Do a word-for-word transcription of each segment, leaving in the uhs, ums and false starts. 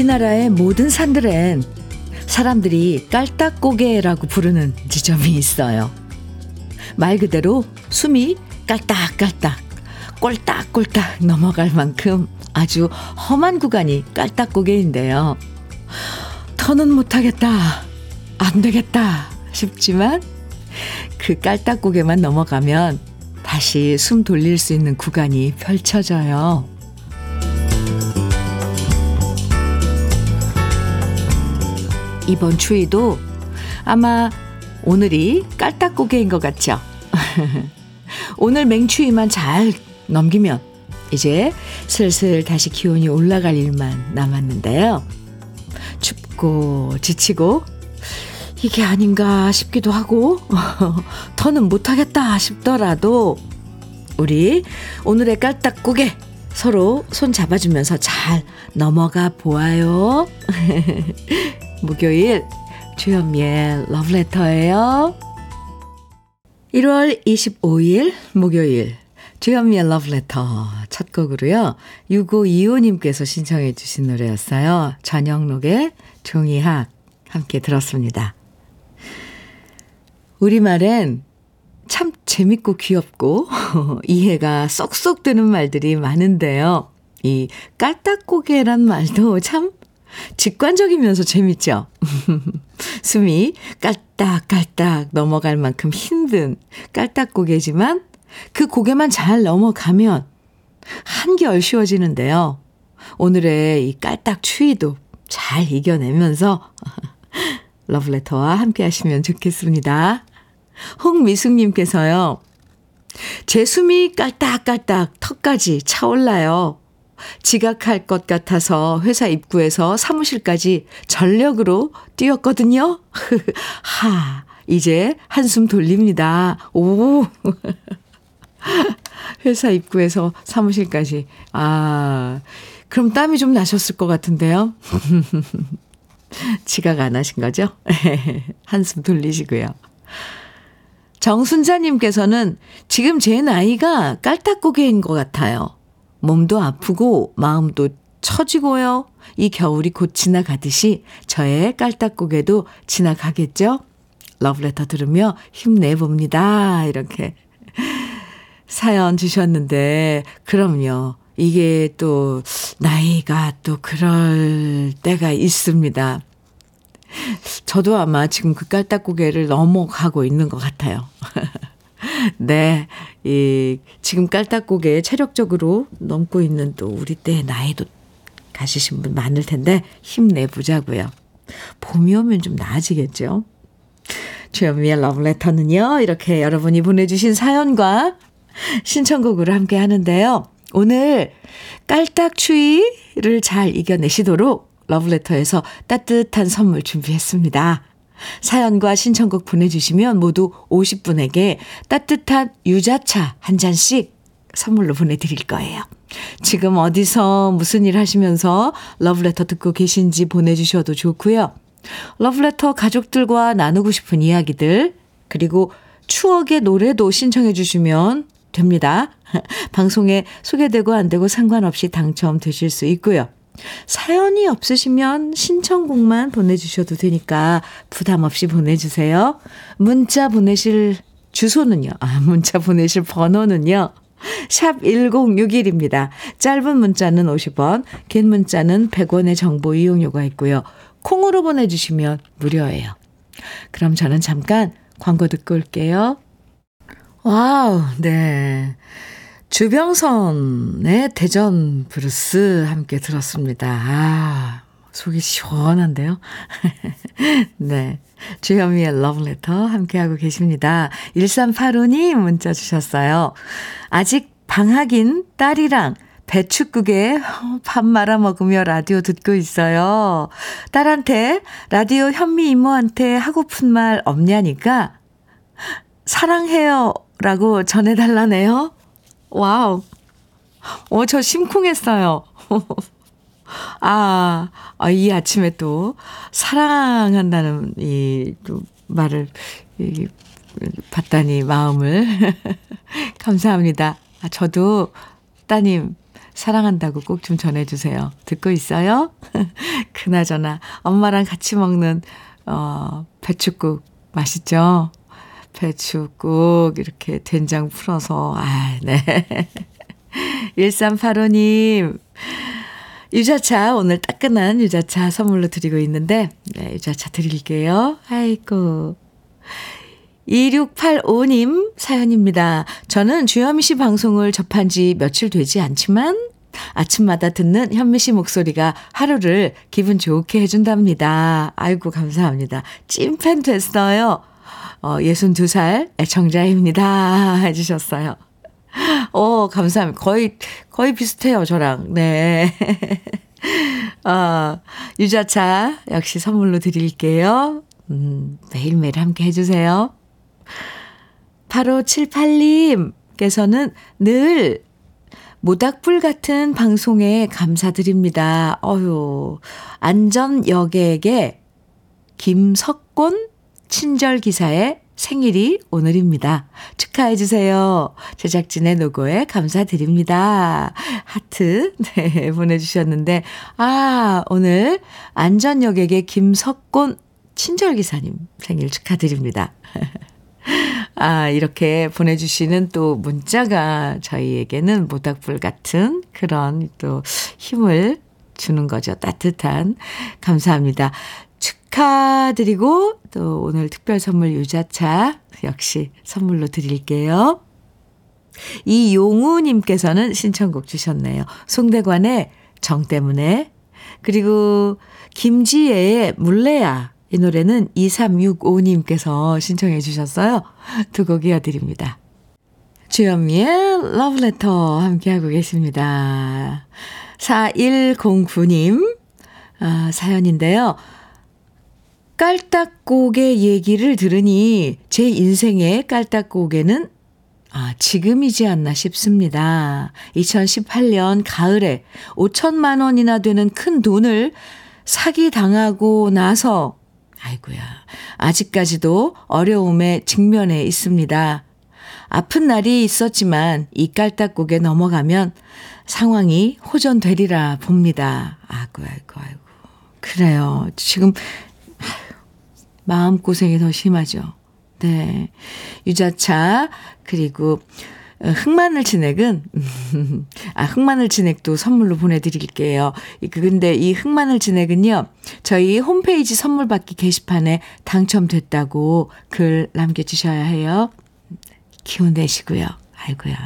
우리나라의 모든 산들엔 사람들이 깔딱고개라고 부르는 지점이 있어요. 말 그대로 숨이 깔딱깔딱, 꼴딱꼴딱 넘어갈 만큼 아주 험한 구간이 깔딱고개인데요. 더는 못하겠다, 안되겠다 싶지만 그 깔딱고개만 넘어가면 다시 숨 돌릴 수 있는 구간이 펼쳐져요. 이번 추위도 아마 오늘이 깔딱고개인 것 같죠? 오늘 맹추위만 잘 넘기면 이제 슬슬 다시 기온이 올라갈 일만 남았는데요. 춥고 지치고 이게 아닌가 싶기도 하고 더는 못하겠다 싶더라도 우리 오늘의 깔딱고개 서로 손 잡아주면서 잘 넘어가 보아요. 목요일 주현미의 러브레터예요. 일월 이십오일 목요일 주현미의 러브레터 첫 곡으로요. 육오이오님께서 신청해 주신 노래였어요. 전영록의 종이학 함께 들었습니다. 우리말엔 참 재밌고 귀엽고 이해가 쏙쏙 되는 말들이 많은데요. 이 깔딱고개란 말도 참 직관적이면서 재밌죠. 숨이 깔딱깔딱 넘어갈 만큼 힘든 깔딱고개지만 그 고개만 잘 넘어가면 한결 쉬워지는데요. 오늘의 이 깔딱 추위도 잘 이겨내면서 러브레터와 함께 하시면 좋겠습니다. 홍미숙님께서요. 제 숨이 깔딱깔딱 턱까지 차올라요. 지각할 것 같아서 회사 입구에서 사무실까지 전력으로 뛰었거든요. 하, 이제 한숨 돌립니다. 오. 회사 입구에서 사무실까지. 아, 그럼 땀이 좀 나셨을 것 같은데요. 지각 안 하신 거죠? 한숨 돌리시고요. 정순자님께서는 지금 제 나이가 깔딱고개인 것 같아요. 몸도 아프고 마음도 처지고요. 이 겨울이 곧 지나가듯이 저의 깔딱고개도 지나가겠죠? 러브레터 들으며 힘내봅니다. 이렇게 사연 주셨는데 그럼요. 이게 또 나이가 또 그럴 때가 있습니다. 저도 아마 지금 그 깔딱고개를 넘어가고 있는 것 같아요. 네, 이 지금 깔딱고개 체력적으로 넘고 있는 또 우리 때의 나이도 가지신 분 많을 텐데 힘내보자고요. 봄이 오면 좀 나아지겠죠. 주현미의 러브레터는요. 이렇게 여러분이 보내주신 사연과 신청곡으로 함께 하는데요. 오늘 깔딱추위를 잘 이겨내시도록 러브레터에서 따뜻한 선물 준비했습니다. 사연과 신청곡 보내주시면 모두 오십 분에게 따뜻한 유자차 한 잔씩 선물로 보내드릴 거예요. 지금 어디서 무슨 일 하시면서 러브레터 듣고 계신지 보내주셔도 좋고요. 러브레터 가족들과 나누고 싶은 이야기들 그리고 추억의 노래도 신청해 주시면 됩니다. 방송에 소개되고 안 되고 상관없이 당첨되실 수 있고요. 사연이 없으시면 신청곡만 보내주셔도 되니까 부담 없이 보내주세요. 문자 보내실 주소는요. 아, 문자 보내실 번호는요. 샵 일공육일입니다. 짧은 문자는 오십 원, 긴 문자는 백 원의 정보 이용료가 있고요. 콩으로 보내주시면 무료예요. 그럼 저는 잠깐 광고 듣고 올게요. 와우, 네. 주병선의 대전 브루스 함께 들었습니다. 아, 속이 시원한데요. 네, 주현미의 러브레터 함께하고 계십니다. 일삼팔오님 문자 주셨어요. 아직 방학인 딸이랑 배춧국에 밥 말아 먹으며 라디오 듣고 있어요. 딸한테 라디오 현미 이모한테 하고픈 말 없냐니까 사랑해요 라고 전해달라네요. 와우. 어, 저 심쿵했어요. 아, 아, 이 아침에 또 사랑한다는 이 또 말을 이, 봤다니 마음을 감사합니다. 아, 저도 따님 사랑한다고 꼭 좀 전해주세요. 듣고 있어요? 그나저나 엄마랑 같이 먹는 어, 배추국 맛있죠? 배추국 이렇게 된장 풀어서 아, 네. 일삼팔오 님 유자차 오늘 따끈한 유자차 선물로 드리고 있는데 네, 유자차 드릴게요. 아이고 이육팔오 님 사연입니다. 저는 주현미 씨 방송을 접한 지 며칠 되지 않지만 아침마다 듣는 현미 씨 목소리가 하루를 기분 좋게 해준답니다. 아이고 감사합니다. 찐팬 됐어요. 어, 예순두 살 애청자입니다 해주셨어요. 오, 감사합니다. 거의, 거의 비슷해요, 저랑. 네. 어, 유자차, 역시 선물로 드릴게요. 음, 매일매일 함께 해주세요. 팔오칠팔 님께서는 늘 모닥불 같은 방송에 감사드립니다. 어휴, 안전여객의 김석곤 친절기사의 생일이 오늘입니다. 축하해주세요. 제작진의 노고에 감사드립니다. 하트 네, 보내주셨는데 아 오늘 안전여객의 김석곤 친절기사님 생일 축하드립니다. 아 이렇게 보내주시는 또 문자가 저희에게는 모닥불 같은 그런 또 힘을 주는 거죠. 따뜻한 감사합니다. 축하드리고 또 오늘 특별 선물 유자차 역시 선물로 드릴게요. 이용우님께서는 신청곡 주셨네요. 송대관의 정 때문에 그리고 김지혜의 물레야 이 노래는 이삼육오 님께서 신청해 주셨어요. 두 곡 이어드립니다. 주현미의 러브레터 함께하고 계십니다. 사일공구 님 아, 사연인데요. 깔딱고개 얘기를 들으니 제 인생의 깔딱고개는 아, 지금이지 않나 싶습니다. 이천십팔 년 가을에 오천만 원이나 되는 큰 돈을 사기당하고 나서 아이고야 아직까지도 어려움에 직면해 있습니다. 아픈 날이 있었지만 이 깔딱고개 넘어가면 상황이 호전되리라 봅니다. 아이고 아이고 아이고 그래요. 지금 마음고생이 더 심하죠. 네. 유자차, 그리고 흑마늘 진액은, 아, 흑마늘 진액도 선물로 보내드릴게요. 근데 이 흑마늘 진액은요, 저희 홈페이지 선물 받기 게시판에 당첨됐다고 글 남겨주셔야 해요. 기운 내시고요. 아이고야.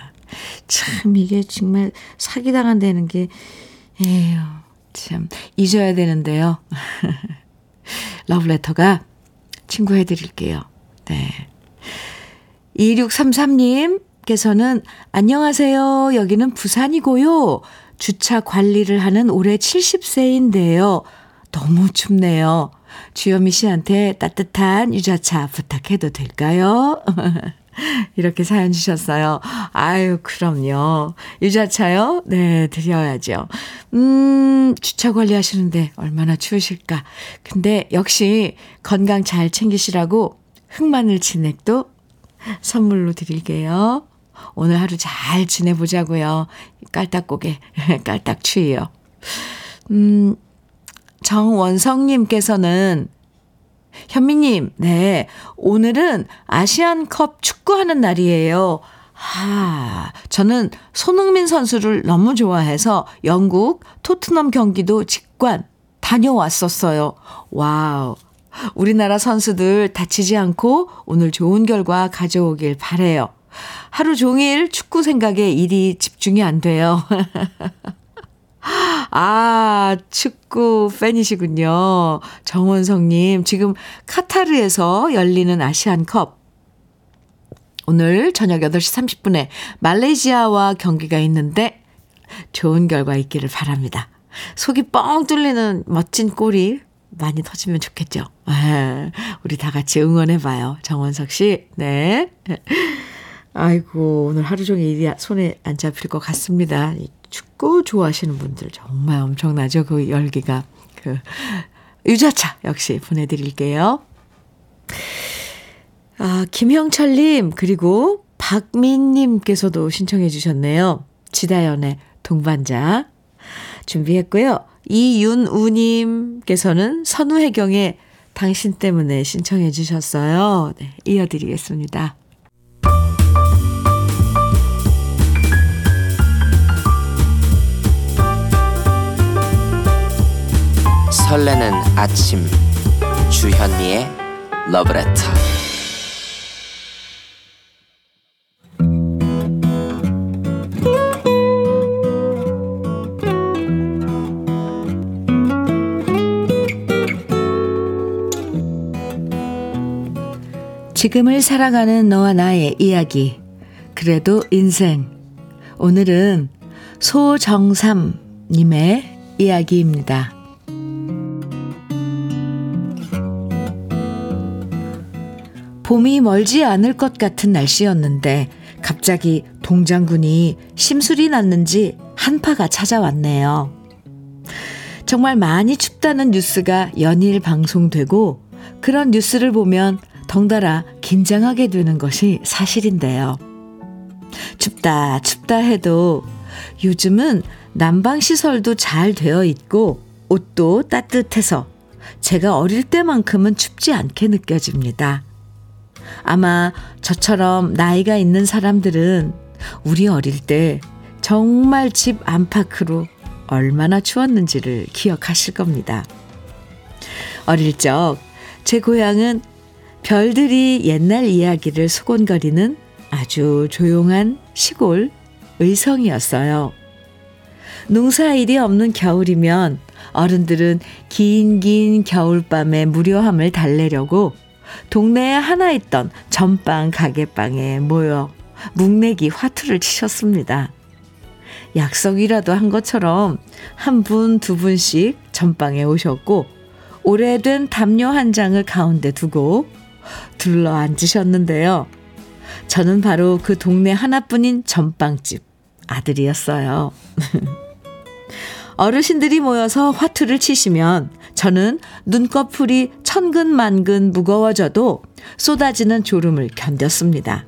참, 이게 정말 사기당한다는 게, 에휴, 참, 잊어야 되는데요. 러브레터가 친구 해드릴게요. 네. 이육삼삼 님께서는 안녕하세요. 여기는 부산이고요. 주차 관리를 하는 올해 일흔 세인데요. 너무 춥네요. 주현미 씨한테 따뜻한 유자차 부탁해도 될까요? 이렇게 사연 주셨어요. 아유, 그럼요. 유자차요? 네, 드려야죠. 음, 주차 관리하시는데 얼마나 추우실까. 근데 역시 건강 잘 챙기시라고 흑마늘 진액도 선물로 드릴게요. 오늘 하루 잘 지내보자고요. 깔딱고개, 깔딱추위요. 음, 정원성님께서는 현미님, 네. 오늘은 아시안컵 축구하는 날이에요. 아, 저는 손흥민 선수를 너무 좋아해서 영국 토트넘 경기도 직관 다녀왔었어요. 와우. 우리나라 선수들 다치지 않고 오늘 좋은 결과 가져오길 바래요. 하루 종일 축구 생각에 일이 집중이 안 돼요. 아, 축구 팬이시군요. 정원성님, 지금 카타르에서 열리는 아시안컵. 오늘 저녁 여덟 시 삼십 분에 말레이시아와 경기가 있는데 좋은 결과 있기를 바랍니다. 속이 뻥 뚫리는 멋진 골이 많이 터지면 좋겠죠. 우리 다 같이 응원해봐요. 정원석 씨, 네. 아이고, 오늘 하루 종일 일이 손에 안 잡힐 것 같습니다. 축구 좋아하시는 분들 정말 엄청나죠. 그 열기가. 그 유자차 역시 보내드릴게요. 아, 김형철님 그리고 박민님께서도 신청해 주셨네요. 지다연의 동반자 준비했고요. 이윤우님께서는 선우혜경의 당신 때문에 신청해 주셨어요. 네, 이어드리겠습니다. 설레는 아침 주현미의 러브레터. 지금을 살아가는 너와 나의 이야기, 그래도 인생. 오늘은 소정삼님의 이야기입니다. 봄이 멀지 않을 것 같은 날씨였는데 갑자기 동장군이 심술이 났는지 한파가 찾아왔네요. 정말 많이 춥다는 뉴스가 연일 방송되고 그런 뉴스를 보면 덩달아 긴장하게 되는 것이 사실인데요. 춥다 춥다 해도 요즘은 난방시설도 잘 되어 있고 옷도 따뜻해서 제가 어릴 때만큼은 춥지 않게 느껴집니다. 아마 저처럼 나이가 있는 사람들은 우리 어릴 때 정말 집 안팎으로 얼마나 추웠는지를 기억하실 겁니다. 어릴 적 제 고향은 별들이 옛날 이야기를 수곤거리는 아주 조용한 시골 의성이었어요. 농사일이 없는 겨울이면 어른들은 긴긴 겨울밤의 무료함을 달래려고 동네에 하나 있던 전빵 가게방에 모여 묵내기 화투를 치셨습니다. 약속이라도 한 것처럼 한 분, 두 분씩 전빵에 오셨고 오래된 담요 한 장을 가운데 두고 둘러앉으셨는데요. 저는 바로 그 동네 하나뿐인 전빵집 아들이었어요. 어르신들이 모여서 화투를 치시면 저는 눈꺼풀이 천근만근 무거워져도 쏟아지는 졸음을 견뎠습니다.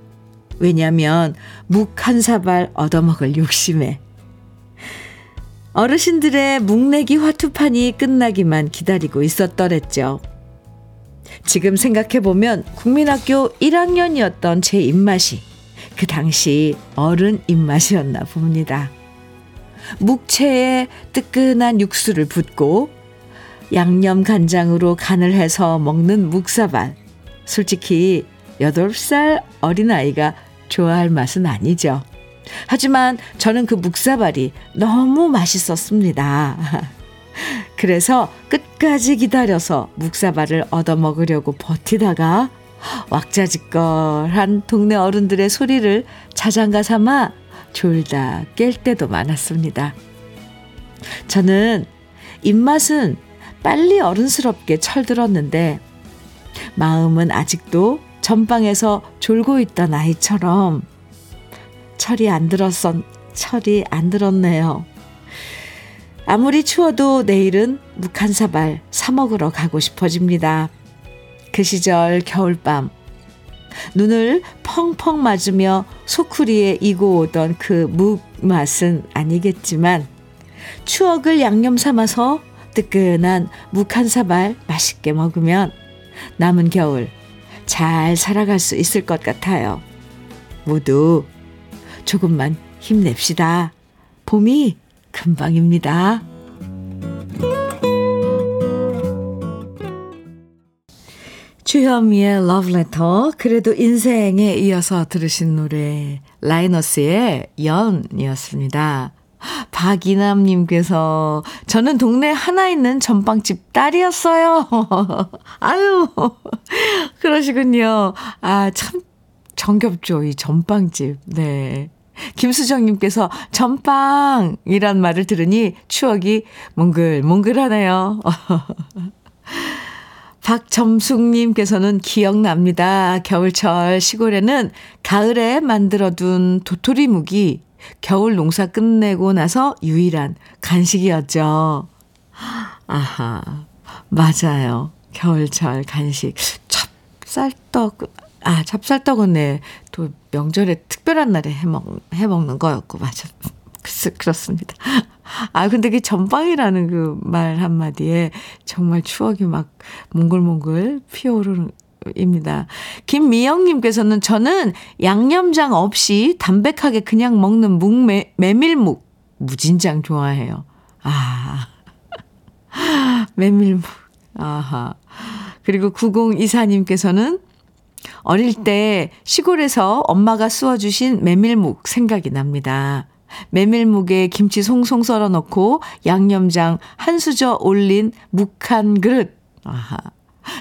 왜냐하면 묵 한 사발 얻어먹을 욕심에. 어르신들의 묵내기 화투판이 끝나기만 기다리고 있었더랬죠. 지금 생각해보면 국민학교 일 학년이었던 제 입맛이 그 당시 어른 입맛이었나 봅니다. 묵채에 뜨끈한 육수를 붓고 양념 간장으로 간을 해서 먹는 묵사발. 솔직히 여덟 살 어린아이가 좋아할 맛은 아니죠. 하지만 저는 그 묵사발이 너무 맛있었습니다. 그래서 끝까지 기다려서 묵사발을 얻어먹으려고 버티다가 왁자지껄한 동네 어른들의 소리를 자장가 삼아 졸다 깰 때도 많았습니다. 저는 입맛은 빨리 어른스럽게 철들었는데 마음은 아직도 전방에서 졸고 있던 아이처럼 철이 안 들었선, 철이 안 들었네요. 아무리 추워도 내일은 묵 한 사발 사 먹으러 가고 싶어집니다. 그 시절 겨울밤 눈을 펑펑 맞으며 소쿠리에 이고 오던 그 묵 맛은 아니겠지만 추억을 양념 삼아서 뜨끈한 묵 한 사발 맛있게 먹으면 남은 겨울 잘 살아갈 수 있을 것 같아요. 모두 조금만 힘냅시다. 봄이 금방입니다. 주현미의 러브레터, 그래도 인생에 이어서 들으신 노래 라이너스의 연이었습니다. 박이남님께서 저는 동네 하나 있는 전빵집 딸이었어요. 아유, 그러시군요. 아, 참 정겹죠, 이 전빵집. 네. 김수정님께서 전빵이란 말을 들으니 추억이 몽글몽글하네요. 박점숙님께서는 기억납니다. 겨울철 시골에는 가을에 만들어둔 도토리묵이 겨울 농사 끝내고 나서 유일한 간식이었죠. 아하, 맞아요. 겨울철 간식. 찹쌀떡, 아, 찹쌀떡은 네, 또 명절에 특별한 날에 해먹, 해먹는 거였고, 맞아. 그렇습니다. 아, 근데 그 전방이라는 그 말 한마디에 정말 추억이 막 몽글몽글 피어오르는 입니다. 김미영님께서는 저는 양념장 없이 담백하게 그냥 먹는 묵 메, 메밀묵 무진장 좋아해요. 아, 메밀묵. 아하. 그리고 구공이사님께서는 어릴 때 시골에서 엄마가 쑤어주신 메밀묵 생각이 납니다. 메밀묵에 김치 송송 썰어 넣고 양념장 한 수저 올린 묵 한 그릇. 아하.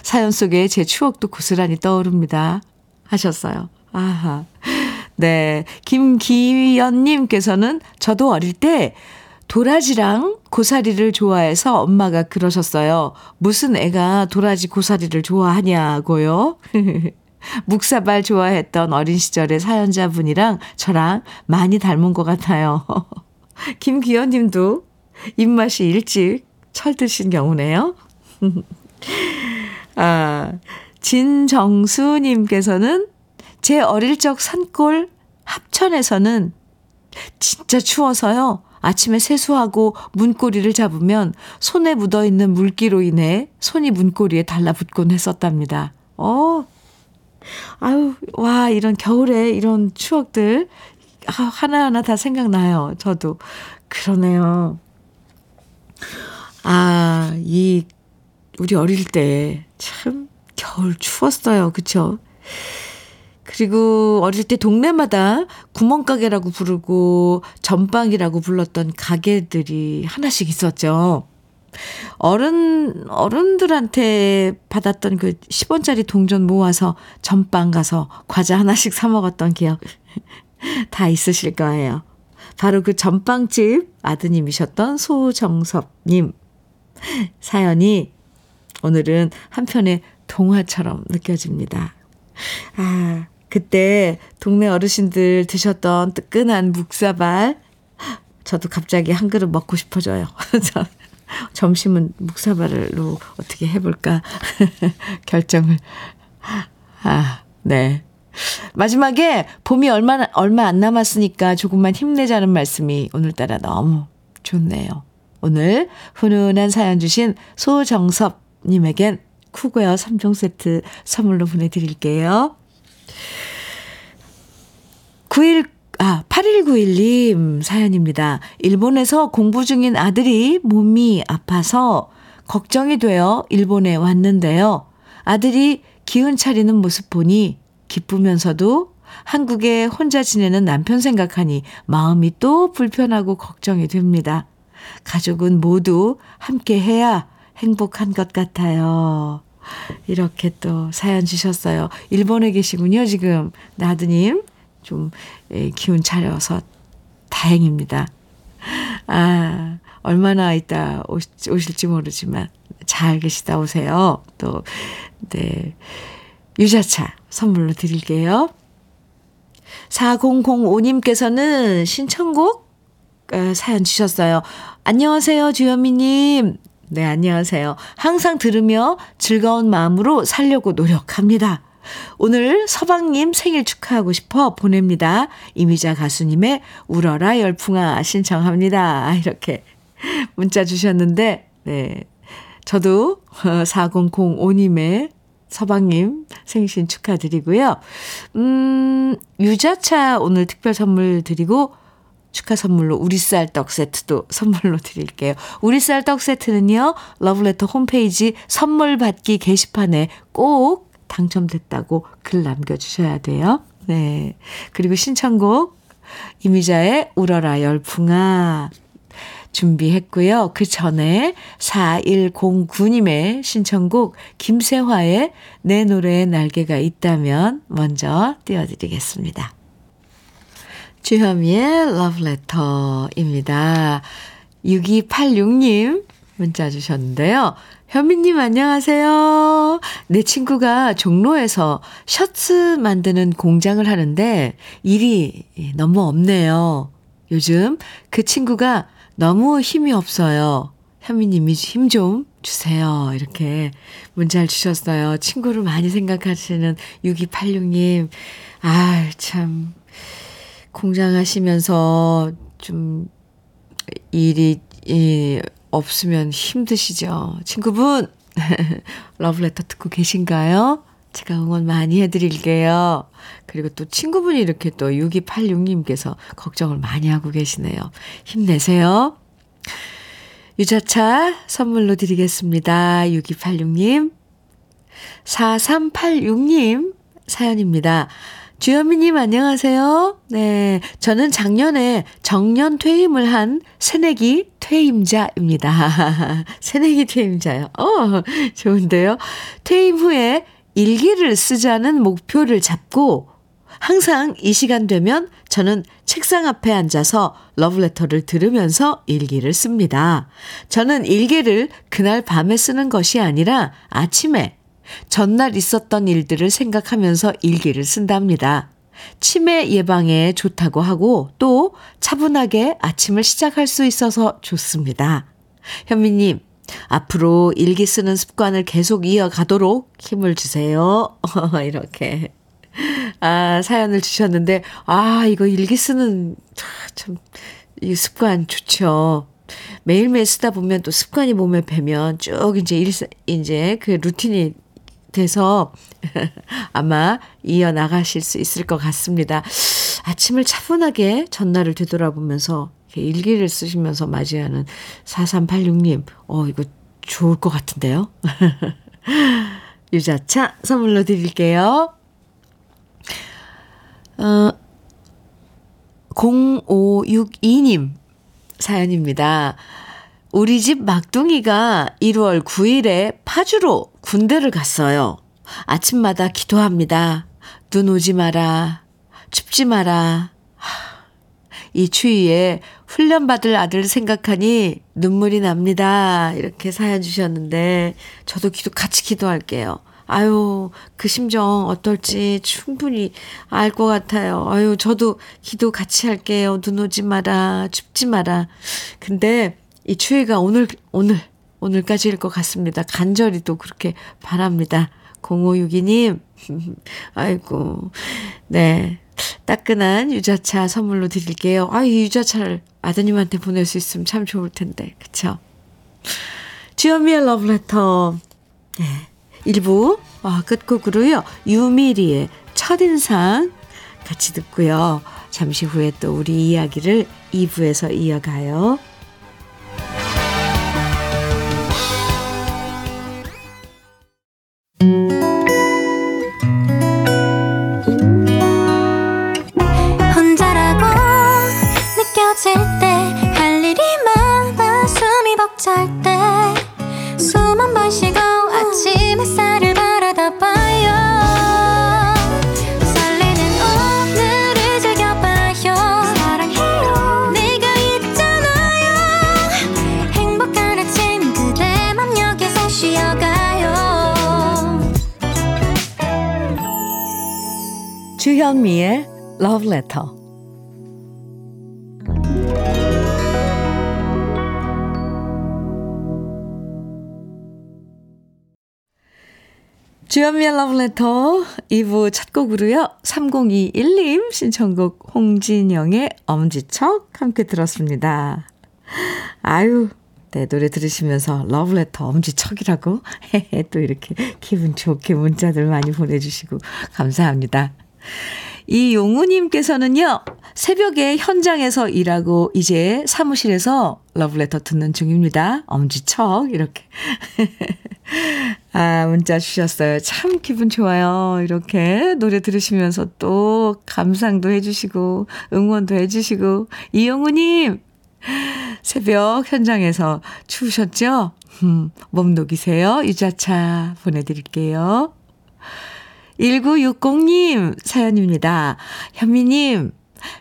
사연 속에 제 추억도 고스란히 떠오릅니다. 하셨어요. 아하. 네. 김기연님께서는 저도 어릴 때 도라지랑 고사리를 좋아해서 엄마가 그러셨어요. 무슨 애가 도라지 고사리를 좋아하냐고요. 묵사발 좋아했던 어린 시절의 사연자분이랑 저랑 많이 닮은 것 같아요. 김기현님도 입맛이 일찍 철드신 경우네요. 아, 진정수님께서는 제 어릴 적 산골 합천에서는 진짜 추워서요. 아침에 세수하고 문고리를 잡으면 손에 묻어있는 물기로 인해 손이 문고리에 달라붙곤 했었답니다. 어, 아유, 와, 이런 겨울에 이런 추억들 아, 하나하나 다 생각나요. 저도 그러네요. 아, 이 우리 어릴 때 참 겨울 추웠어요. 그쵸? 그리고 어릴 때 동네마다 구멍가게라고 부르고 전방이라고 불렀던 가게들이 하나씩 있었죠. 어른, 어른들한테 받았던 그 십 원짜리 동전 모아서 전방 가서 과자 하나씩 사 먹었던 기억 다 있으실 거예요. 바로 그 전방집 아드님이셨던 소정섭님. 사연이 오늘은 한편의 동화처럼 느껴집니다. 아, 그때 동네 어르신들 드셨던 뜨끈한 묵사발 저도 갑자기 한 그릇 먹고 싶어져요. 점심은 묵사발로 어떻게 해볼까 결정을. 아, 네. 마지막에 봄이 얼마, 얼마 안 남았으니까 조금만 힘내자는 말씀이 오늘따라 너무 좋네요. 오늘 훈훈한 사연 주신 소정섭님에겐 쿡웨어 삼 종 세트 선물로 보내드릴게요. 구십일, 아, 팔일구일님 사연입니다. 일본에서 공부 중인 아들이 몸이 아파서 걱정이 되어 일본에 왔는데요. 아들이 기운 차리는 모습 보니 기쁘면서도 한국에 혼자 지내는 남편 생각하니 마음이 또 불편하고 걱정이 됩니다. 가족은 모두 함께 해야 행복한 것 같아요. 이렇게 또 사연 주셨어요. 일본에 계시군요. 지금 나드님 좀 기운 차려서 다행입니다. 아, 얼마나 있다 오실지 모르지만 잘 계시다 오세요. 또 네, 유자차 선물로 드릴게요. 사공공오님께서는 신청곡 사연 주셨어요. 안녕하세요, 주현미님. 네, 안녕하세요. 항상 들으며 즐거운 마음으로 살려고 노력합니다. 오늘 서방님 생일 축하하고 싶어 보냅니다. 이미자 가수님의 울어라 열풍아 신청합니다. 이렇게 문자 주셨는데, 네, 저도 사공공오님의 서방님 생신 축하드리고요. 음, 유자차 오늘 특별 선물 드리고 축하 선물로 우리 쌀떡 세트도 선물로 드릴게요. 우리 쌀떡 세트는요. 러브레터 홈페이지 선물 받기 게시판에 꼭 당첨됐다고 글 남겨주셔야 돼요. 네. 그리고 신청곡 이미자의 울어라 열풍아 준비했고요. 그 전에 사일공구님의 신청곡 김세화의 내 노래에 날개가 있다면 먼저 띄워드리겠습니다. 주현미의 러브레터입니다. 육이팔육님 문자 주셨는데요. 현미님 안녕하세요. 내 친구가 종로에서 셔츠 만드는 공장을 하는데 일이 너무 없네요. 요즘 그 친구가 너무 힘이 없어요. 현미님이 힘 좀 주세요. 이렇게 문자를 주셨어요. 친구를 많이 생각하시는 육이팔육님. 아, 참... 공장하시면서 좀 일이 이, 없으면 힘드시죠. 친구분 러브레터 듣고 계신가요? 제가 응원 많이 해드릴게요. 그리고 또 친구분이 이렇게 또 육이팔육 님께서 걱정을 많이 하고 계시네요. 힘내세요. 유자차 선물로 드리겠습니다. 육이팔육 님. 사삼팔육 님 사연입니다. 주현미님 안녕하세요. 네, 저는 작년에 정년 퇴임을 한 새내기 퇴임자입니다. 새내기 퇴임자요. 어, 좋은데요. 퇴임 후에 일기를 쓰자는 목표를 잡고 항상 이 시간 되면 저는 책상 앞에 앉아서 러브레터를 들으면서 일기를 씁니다. 저는 일기를 그날 밤에 쓰는 것이 아니라 아침에 전날 있었던 일들을 생각하면서 일기를 쓴답니다. 치매 예방에 좋다고 하고 또 차분하게 아침을 시작할 수 있어서 좋습니다. 현미님, 앞으로 일기 쓰는 습관을 계속 이어가도록 힘을 주세요. 이렇게 아 사연을 주셨는데 아 이거 일기 쓰는 참 이 습관 좋죠. 매일매일 쓰다 보면 또 습관이 몸에 배면 쭉 이제 일 이제 그 루틴이 돼서 아마 이어나가실 수 있을 것 같습니다. 아침을 차분하게 전날을 되돌아보면서 일기를 쓰시면서 맞이하는 사삼팔육 님. 어 이거 좋을 것 같은데요. 유자차 선물로 드릴게요. 어, 공오육이 님 사연입니다. 우리 집 막둥이가 일월 구일에 파주로 군대를 갔어요. 아침마다 기도합니다. 눈 오지 마라. 춥지 마라. 이 추위에 훈련받을 아들 생각하니 눈물이 납니다. 이렇게 사연 주셨는데 저도 기도 같이 기도할게요. 아유, 그 심정 어떨지 충분히 알 것 같아요. 아유, 저도 기도 같이 할게요. 눈 오지 마라. 춥지 마라. 근데 이 추위가 오늘, 오늘, 오늘까지일 것 같습니다. 간절히 또 그렇게 바랍니다. 공오육이 님, 아이고, 네. 따끈한 유자차 선물로 드릴게요. 아, 이 유자차를 아드님한테 보낼 수 있으면 참 좋을 텐데. 그쵸? 주현미의 러브레터. 네. 일부, 아, 끝곡으로요. 유미리의 첫인상 같이 듣고요. 잠시 후에 또 우리 이야기를 이 부에서 이어가요. 주현미의 러브레터. 주현미의 러브레터 이 부 첫 곡으로요. 삼공이일 님 신청곡 홍진영의 엄지척 함께 들었습니다. 아유, 네, 노래 들으시면서 러브레터 엄지척이라고 또 이렇게 기분 좋게 문자들 많이 보내주시고 감사합니다. 이 용우님께서는요. 새벽에 현장에서 일하고 이제 사무실에서 러브레터 듣는 중입니다. 엄지척 이렇게 아 문자 주셨어요. 참 기분 좋아요. 이렇게 노래 들으시면서 또 감상도 해주시고 응원도 해주시고 이용우님 새벽 현장에서 추우셨죠? 음, 몸 녹이세요. 유자차 보내드릴게요. 일구육공 님 사연입니다. 현미님,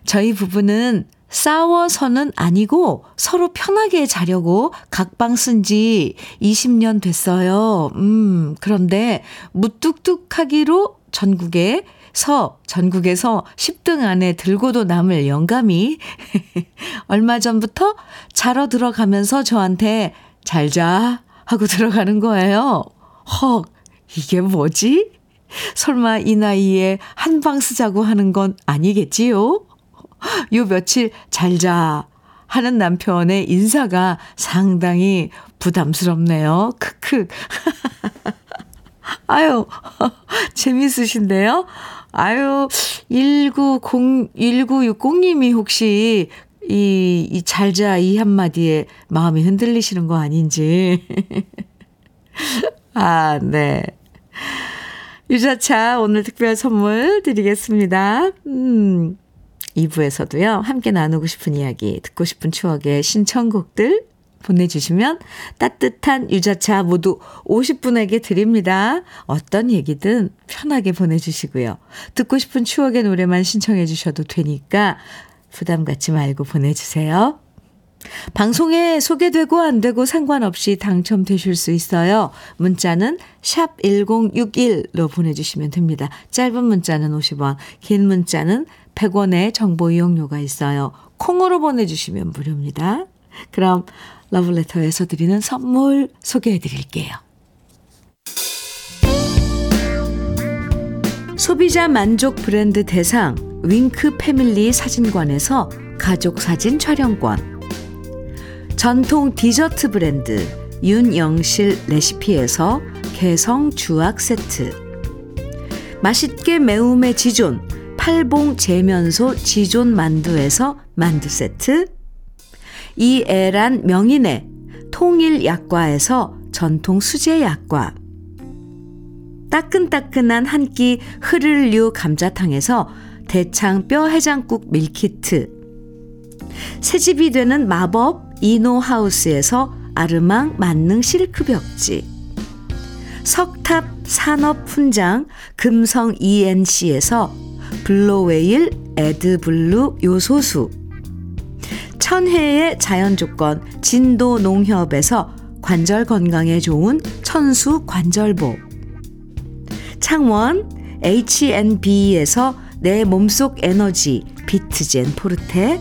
저희 부부는 싸워서는 아니고 서로 편하게 자려고 각방 쓴 지 이십 년 됐어요. 음, 그런데 무뚝뚝하기로 전국에서, 전국에서 십 등 안에 들고도 남을 영감이 얼마 전부터 자러 들어가면서 저한테 잘 자 하고 들어가는 거예요. 헉, 이게 뭐지? 설마 이 나이에 한방 쓰자고 하는 건 아니겠지요? 요 며칠 잘자 하는 남편의 인사가 상당히 부담스럽네요. 크크. 아유, 재밌으신데요? 아유, 일구육공님이 혹시 이, 이 잘자 이 한마디에 마음이 흔들리시는 거 아닌지. 아, 네. 유자차 오늘 특별 선물 드리겠습니다. 음, 이 부에서도요. 함께 나누고 싶은 이야기, 듣고 싶은 추억의 신청곡들 보내주시면 따뜻한 유자차 모두 오십 분에게 드립니다. 어떤 얘기든 편하게 보내주시고요. 듣고 싶은 추억의 노래만 신청해 주셔도 되니까 부담 갖지 말고 보내주세요. 방송에 소개되고 안 되고 상관없이 당첨되실 수 있어요. 문자는 샵 일공육일로 보내주시면 됩니다. 짧은 문자는 오십 원, 긴 문자는 백 원의 정보 이용료가 있어요. 콩으로 보내주시면 무료입니다. 그럼 러브레터에서 드리는 선물 소개해드릴게요. 소비자 만족 브랜드 대상 윙크 패밀리 사진관에서 가족 사진 촬영권, 전통 디저트 브랜드 윤영실 레시피에서 개성 주악 세트, 맛있게 매움의 지존 팔봉 재면소 지존 만두에서 만두 세트, 이애란 명인의 통일약과에서 전통 수제약과, 따끈따끈한 한 끼 흐를류 감자탕에서 대창 뼈 해장국 밀키트, 새집이 되는 마법 이노하우스에서 아르망 만능 실크벽지, 석탑 산업훈장 금성 이엔씨에서 블로웨일 에드블루 요소수, 천혜의 자연조건 진도농협에서 관절 건강에 좋은 천수 관절보, 창원 에이치앤비에서 내 몸속 에너지 비트젠 포르테,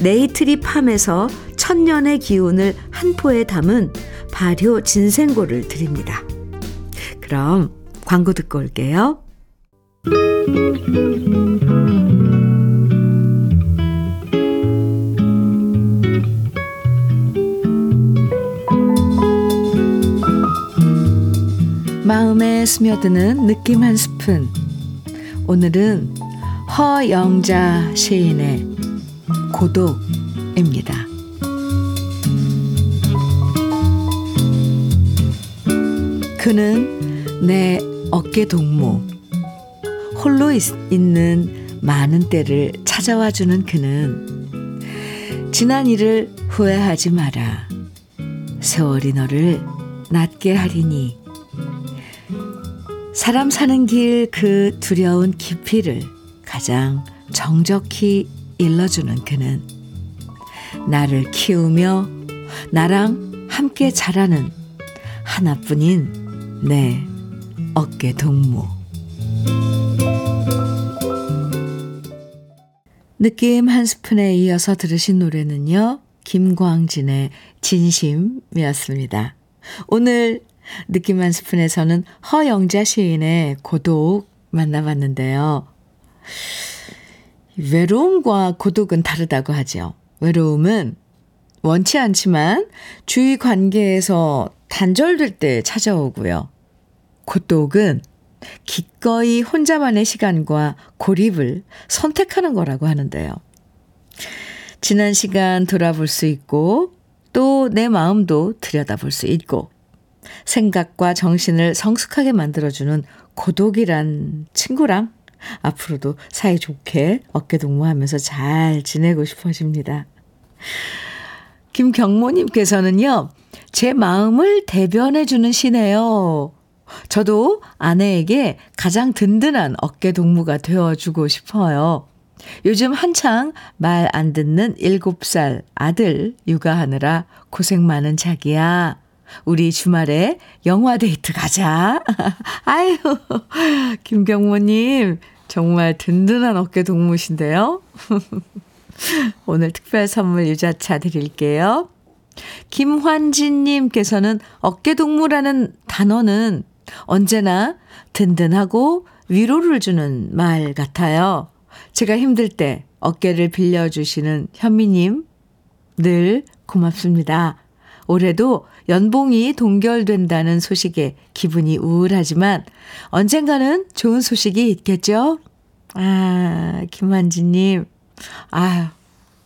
네이트리 팜에서 천년의 기운을 한 포에 담은 발효 진생고를 드립니다. 그럼 광고 듣고 올게요. 마음에 스며드는 느낌 한 스푼. 오늘은 허영자 시인의 고독입니다. 그는 내 어깨 동무, 홀로 있, 있는 많은 때를 찾아와 주는 그는 지난 일을 후회하지 마라. 세월이 너를 낫게 하리니. 사람 사는 길 그 두려운 깊이를 가장 정적히 일러주는 그는 나를 키우며 나랑 함께 자라는 하나뿐인 내 어깨 동무. 느낌 한 스푼에 이어서 들으신 노래는요, 김광진의 진심이었습니다. 오늘 느낌 한 스푼에서는 허영자 시인의 고독 만나봤는데요. 외로움과 고독은 다르다고 하죠. 외로움은 원치 않지만 주위 관계에서 단절될 때 찾아오고요. 고독은 기꺼이 혼자만의 시간과 고립을 선택하는 거라고 하는데요. 지난 시간 돌아볼 수 있고 또 내 마음도 들여다볼 수 있고 생각과 정신을 성숙하게 만들어주는 고독이란 친구랑 앞으로도 사이좋게 어깨동무하면서 잘 지내고 싶어집니다. 김경모님께서는요. 제 마음을 대변해주는 시네요. 저도 아내에게 가장 든든한 어깨동무가 되어주고 싶어요. 요즘 한창 말 안 듣는 일곱 살 아들 육아하느라 고생 많은 자기야. 우리 주말에 영화 데이트 가자. 아유, 김경모님 정말 든든한 어깨동무신데요. 오늘 특별 선물 유자차 드릴게요. 김환진님께서는 어깨동무라는 단어는 언제나 든든하고 위로를 주는 말 같아요. 제가 힘들 때 어깨를 빌려주시는 현미님 늘 고맙습니다. 올해도 연봉이 동결된다는 소식에 기분이 우울하지만 언젠가는 좋은 소식이 있겠죠? 아, 김환지님. 아유,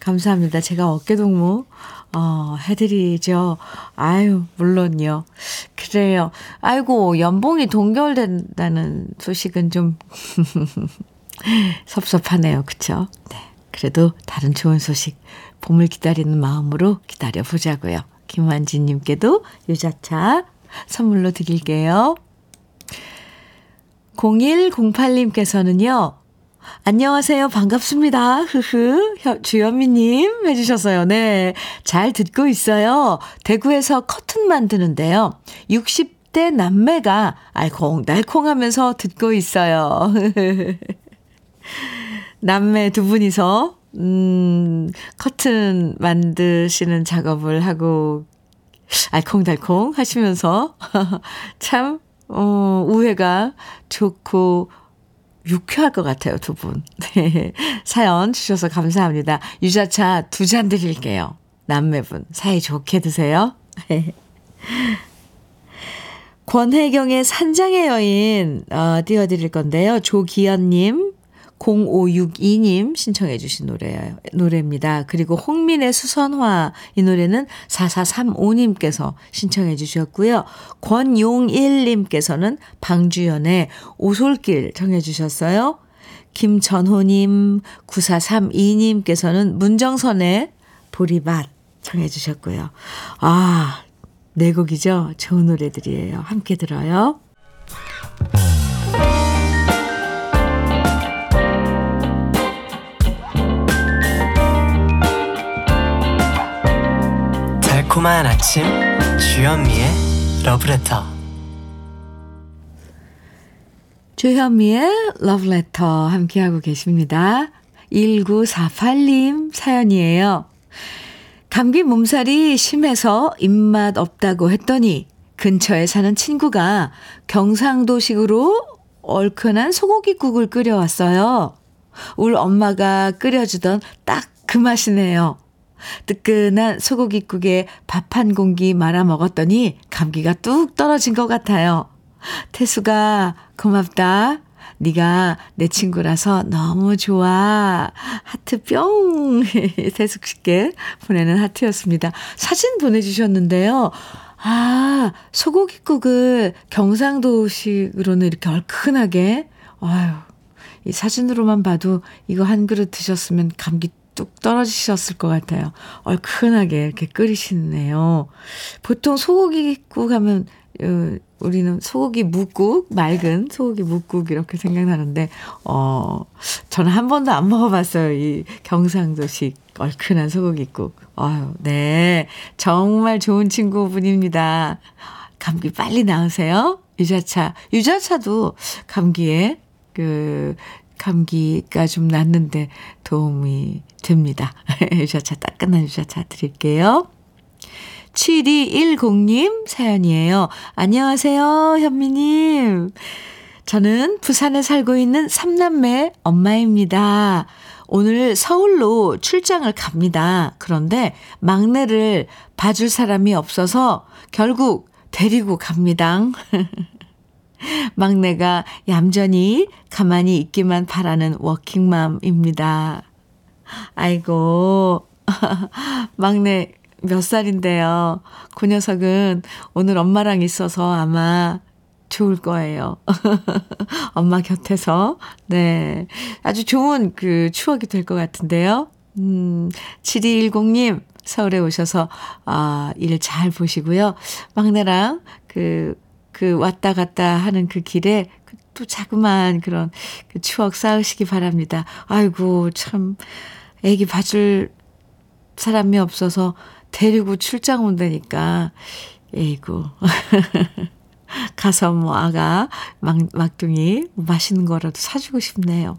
감사합니다. 제가 어깨동무, 어, 해드리죠. 아유, 물론요. 그래요. 아이고, 연봉이 동결된다는 소식은 좀 섭섭하네요. 그쵸? 네. 그래도 다른 좋은 소식, 봄을 기다리는 마음으로 기다려보자고요. 김환진님께도 유자차 선물로 드릴게요. 공일공팔님께서는요. 안녕하세요. 반갑습니다. 흐흐. 주현미님 해주셨어요. 네. 잘 듣고 있어요. 대구에서 커튼 만드는데요. 육십 대 남매가 알콩달콩 하면서 듣고 있어요. 남매 두 분이서 음, 커튼 만드시는 작업을 하고 알콩달콩 하시면서 참 어, 우애가 좋고 유쾌할 것 같아요, 두 분. 네, 사연 주셔서 감사합니다. 유자차 두 잔 드릴게요. 남매분 사이좋게 드세요. 권혜경의 산장의 여인 어, 띄워드릴 건데요. 조기현님. 공오육이님 신청해 주신 노래예요. 노래입니다. 그리고 홍민의 수선화 이 노래는 사사삼오님께서 신청해 주셨고요. 권용일님께서는 방주연의 오솔길 정해 주셨어요. 김전호님, 구사삼이님께서는 문정선의 보리밭 정해 주셨고요. 아, 네 곡이죠. 좋은 노래들이에요. 함께 들어요. 고마운 아침 주현미의 러브레터. 주현미의 러브레터 함께하고 계십니다. 일구사팔님 사연이에요. 감기 몸살이 심해서 입맛 없다고 했더니 근처에 사는 친구가 경상도식으로 얼큰한 소고기국을 끓여왔어요. 우리 엄마가 끓여주던 딱 그 맛이네요. 뜨끈한 소고기국에 밥 한 공기 말아 먹었더니 감기가 뚝 떨어진 것 같아요. 태수가 고맙다. 네가 내 친구라서 너무 좋아. 하트 뿅. 태숙 씨께 보내는 하트였습니다. 사진 보내주셨는데요. 아, 소고기국을 경상도식으로는 이렇게 얼큰하게. 아유, 이 사진으로만 봐도 이거 한 그릇 드셨으면 감기 뚝 떨어지셨을 것 같아요. 얼큰하게 이렇게 끓이시네요. 보통 소고기국 하면 우리는 소고기 묵국, 맑은 소고기 묵국 이렇게 생각나는데 어, 저는 한 번도 안 먹어봤어요. 이 경상도식 얼큰한 소고기국. 아유, 네, 정말 좋은 친구분입니다. 감기 빨리 나으세요. 유자차, 유자차도 감기에 그 감기가 좀 났는데 도움이 됩니다. 유자차, 따끈한 유자차 드릴게요. 칠이일공님 사연이에요. 안녕하세요, 현미님. 저는 부산에 살고 있는 삼남매 엄마입니다. 오늘 서울로 출장을 갑니다. 그런데 막내를 봐줄 사람이 없어서 결국 데리고 갑니다. 막내가 얌전히 가만히 있기만 바라는 워킹맘입니다. 아이고, 막내 몇 살인데요. 그 녀석은 오늘 엄마랑 있어서 아마 좋을 거예요. 엄마 곁에서. 네. 아주 좋은 그 추억이 될 것 같은데요. 음, 칠이일공님, 서울에 오셔서, 아, 일 잘 보시고요. 막내랑 그, 그 왔다 갔다 하는 그 길에 또 자그마한 그런 그 추억 쌓으시기 바랍니다. 아이고, 참, 애기 봐줄 사람이 없어서 데리고 출장 온다니까. 에이고. 가서 뭐 아가 막, 막둥이 맛있는 거라도 사주고 싶네요.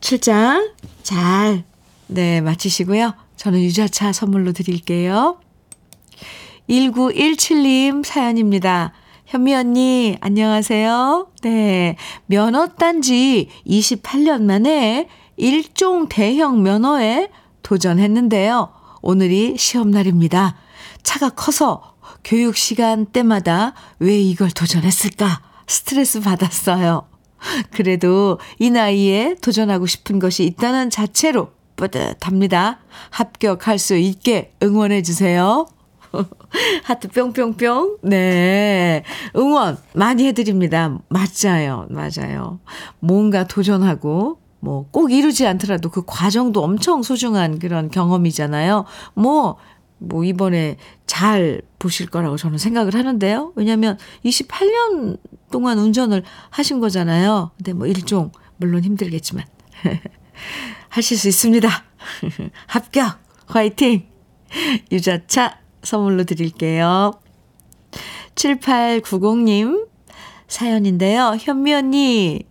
출장 잘 네 마치시고요. 저는 유자차 선물로 드릴게요. 일구일칠님 사연입니다. 현미 언니 안녕하세요. 네, 면허 딴 지 이십팔 년 만에 일종 대형 면허에 도전했는데요. 오늘이 시험날입니다. 차가 커서 교육 시간 때마다 왜 이걸 도전했을까? 스트레스 받았어요. 그래도 이 나이에 도전하고 싶은 것이 있다는 자체로 뿌듯합니다. 합격할 수 있게 응원해 주세요. 하트 뿅뿅뿅. 네. 응원 많이 해드립니다. 맞아요. 맞아요. 뭔가 도전하고 뭐 꼭 이루지 않더라도 그 과정도 엄청 소중한 그런 경험이잖아요. 뭐 뭐 이번에 잘 보실 거라고 저는 생각을 하는데요. 왜냐하면 이십팔 년 동안 운전을 하신 거잖아요. 근데 뭐 일종 물론 힘들겠지만 하실 수 있습니다. 합격! 화이팅! 유자차 선물로 드릴게요. 칠팔구공님 사연인데요. 현미 언니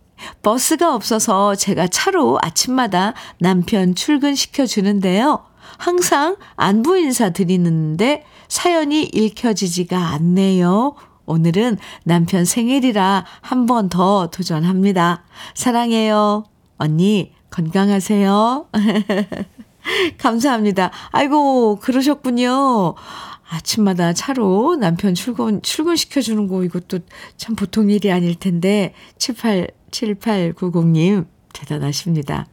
버스가 없어서 제가 차로 아침마다 남편 출근시켜주는데요. 항상 안부 인사 드리는데 사연이 읽혀지지가 않네요. 오늘은 남편 생일이라 한 번 더 도전합니다. 사랑해요. 언니 건강하세요. 감사합니다. 아이고 그러셨군요. 아침마다 차로 남편 출근, 출근시켜주는 거 이것도 참 보통 일이 아닐 텐데 칠팔, 칠팔구공님 대단하십니다.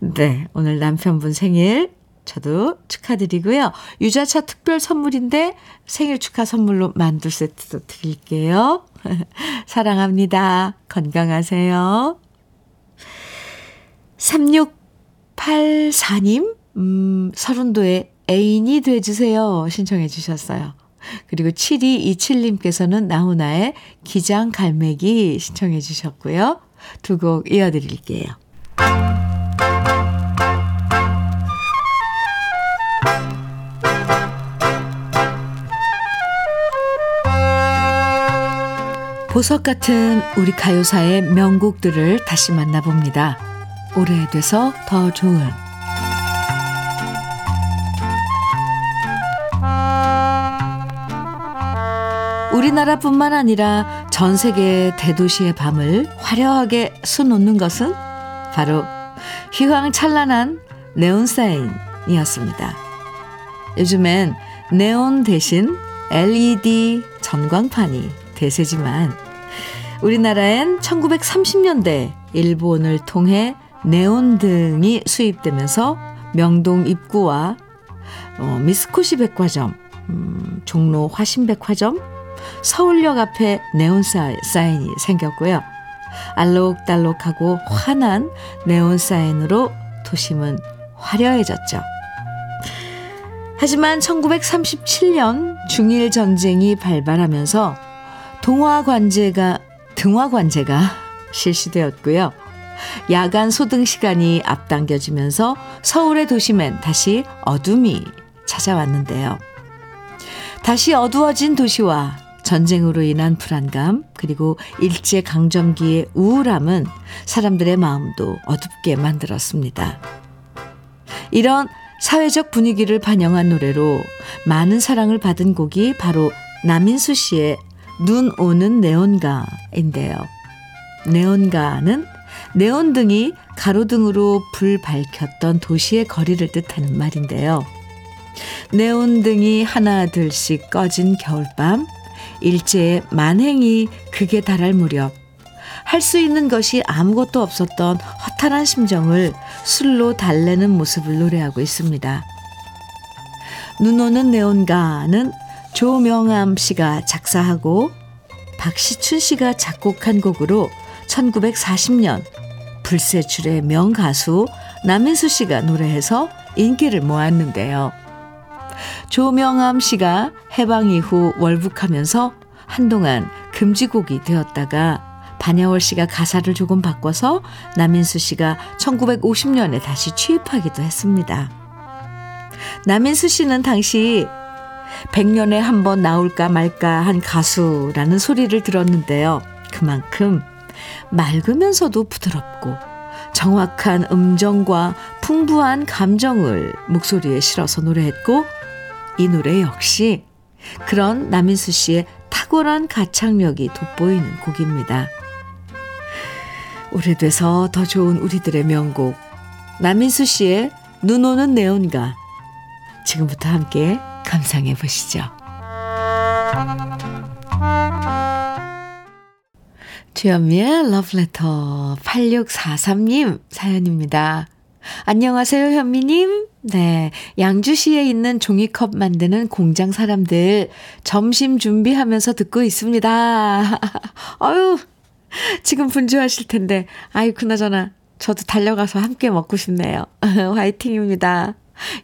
네 오늘 남편분 생일 저도 축하드리고요. 유자차 특별 선물인데 생일 축하 선물로 만두 세트도 드릴게요. 사랑합니다. 건강하세요. 삼육팔사님 음, 서른도에 애인이 돼주세요. 신청해 주셨어요. 그리고 칠이이칠님께서는 나훈아의 기장 갈매기 신청해 주셨고요. 두 곡 이어드릴게요. 보석 같은 우리 가요사의 명곡들을 다시 만나봅니다. 오래돼서 더 좋은 우리나라뿐만 아니라 전 세계 대도시의 밤을 화려하게 수놓는 것은 바로 휘황찬란한 네온사인이었습니다. 요즘엔 네온 대신 엘이디 전광판이 대세지만 우리나라엔 천구백삼십 년대 일본을 통해 네온등이 수입되면서 명동 입구와 어, 미스코시 백화점, 음, 종로 화신 백화점, 서울역 앞에 네온 사인이 생겼고요. 알록달록하고 환한 네온 사인으로 도심은 화려해졌죠. 하지만 천구백삼십칠 년 중일전쟁이 발발하면서 동화관제가 등화관제가 실시되었고요. 야간 소등 시간이 앞당겨지면서 서울의 도심엔 다시 어둠이 찾아왔는데요. 다시 어두워진 도시와 전쟁으로 인한 불안감 그리고 일제강점기의 우울함은 사람들의 마음도 어둡게 만들었습니다. 이런 사회적 분위기를 반영한 노래로 많은 사랑을 받은 곡이 바로 남인수 씨의 눈 오는 네온가인데요. 네온가는 네온등이 가로등으로 불 밝혔던 도시의 거리를 뜻하는 말인데요. 네온등이 하나둘씩 꺼진 겨울밤, 일제의 만행이 극에 달할 무렵, 할 수 있는 것이 아무것도 없었던 허탈한 심정을 술로 달래는 모습을 노래하고 있습니다. 눈 오는 네온가는 조명암 씨가 작사하고 박시춘 씨가 작곡한 곡으로 천구백사십 년 불세출의 명가수 남인수 씨가 노래해서 인기를 모았는데요. 조명암 씨가 해방 이후 월북하면서 한동안 금지곡이 되었다가 반야월 씨가 가사를 조금 바꿔서 남인수 씨가 천구백오십 년에 다시 취입하기도 했습니다. 남인수 씨는 당시 백 년에 한 번 나올까 말까 한 가수라는 소리를 들었는데요. 그만큼 맑으면서도 부드럽고 정확한 음정과 풍부한 감정을 목소리에 실어서 노래했고, 이 노래 역시 그런 남인수 씨의 탁월한 가창력이 돋보이는 곡입니다. 오래돼서 더 좋은 우리들의 명곡 남인수 씨의 눈 오는 네온가, 지금부터 함께 감상해 보시죠. 주현미의 러브레터 팔육사삼 님 사연입니다. 안녕하세요, 현미님. 네, 양주시에 있는 종이컵 만드는 공장 사람들 점심 준비하면서 듣고 있습니다. 아유, 지금 분주하실 텐데, 아유, 그나저나 저도 달려가서 함께 먹고 싶네요. 화이팅입니다.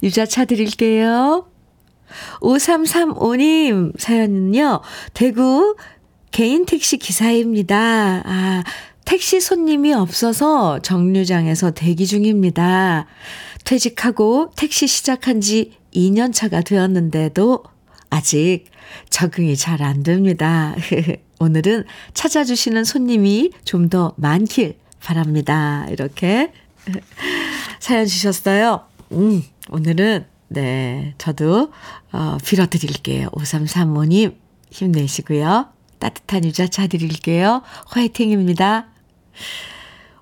유자차 드릴게요. 오삼삼오 님 사연은요, 대구 개인 택시 기사입니다. 아, 택시 손님이 없어서 정류장에서 대기 중입니다. 퇴직하고 택시 시작한 지 이 년 차가 되었는데도 아직 적응이 잘 안 됩니다. 오늘은 찾아주시는 손님이 좀 더 많길 바랍니다. 이렇게 사연 주셨어요. 음, 오늘은 네, 저도 어, 빌어드릴게요. 오삼삼오 님 힘내시고요. 따뜻한 유자차 드릴게요. 화이팅입니다.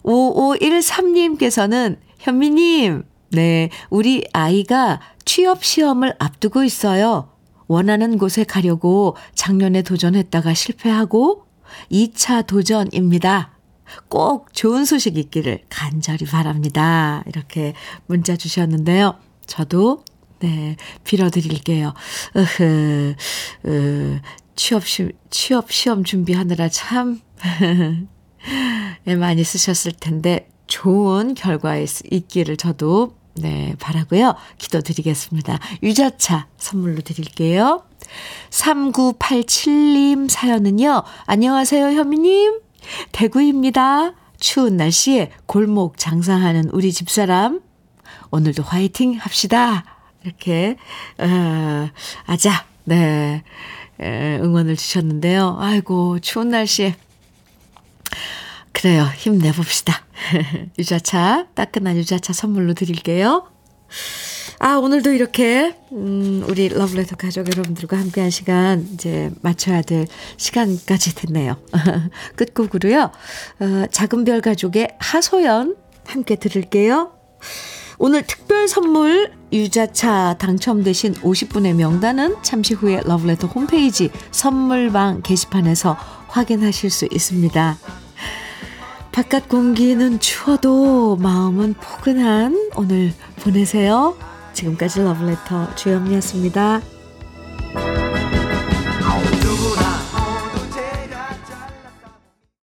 오오일삼 님께서는 현미님, 네, 우리 아이가 취업 시험을 앞두고 있어요. 원하는 곳에 가려고 작년에 도전했다가 실패하고 이 차 도전입니다. 꼭 좋은 소식 있기를 간절히 바랍니다. 이렇게 문자 주셨는데요. 저도 네, 빌어드릴게요. 으흐, 으, 취업, 시, 취업 시험 준비하느라 참 네, 많이 쓰셨을 텐데 좋은 결과 있기를 저도 네, 바라고요. 기도드리겠습니다. 유자차 선물로 드릴게요. 삼구팔칠 님 사연은요. 안녕하세요, 현미님. 대구입니다. 추운 날씨에 골목 장사하는 우리 집사람, 오늘도 화이팅 합시다. 이렇게 어, 아자 네 응원을 주셨는데요. 아이고, 추운 날씨에 그래요, 힘내봅시다. 유자차, 따끈한 유자차 선물로 드릴게요. 아, 오늘도 이렇게 음, 우리 러브레터 가족 여러분들과 함께한 시간 이제 마쳐야 될 시간까지 됐네요. 끝곡으로요, 어, 작은 별 가족의 하소연 함께 들을게요. 오늘 특별 선물 유자차 당첨되신 오십 분의 명단은 잠시 후에 러브레터 홈페이지 선물방 게시판에서 확인하실 수 있습니다. 바깥 공기는 추워도 마음은 포근한 오늘 보내세요. 지금까지 러브레터 주현미였습니다.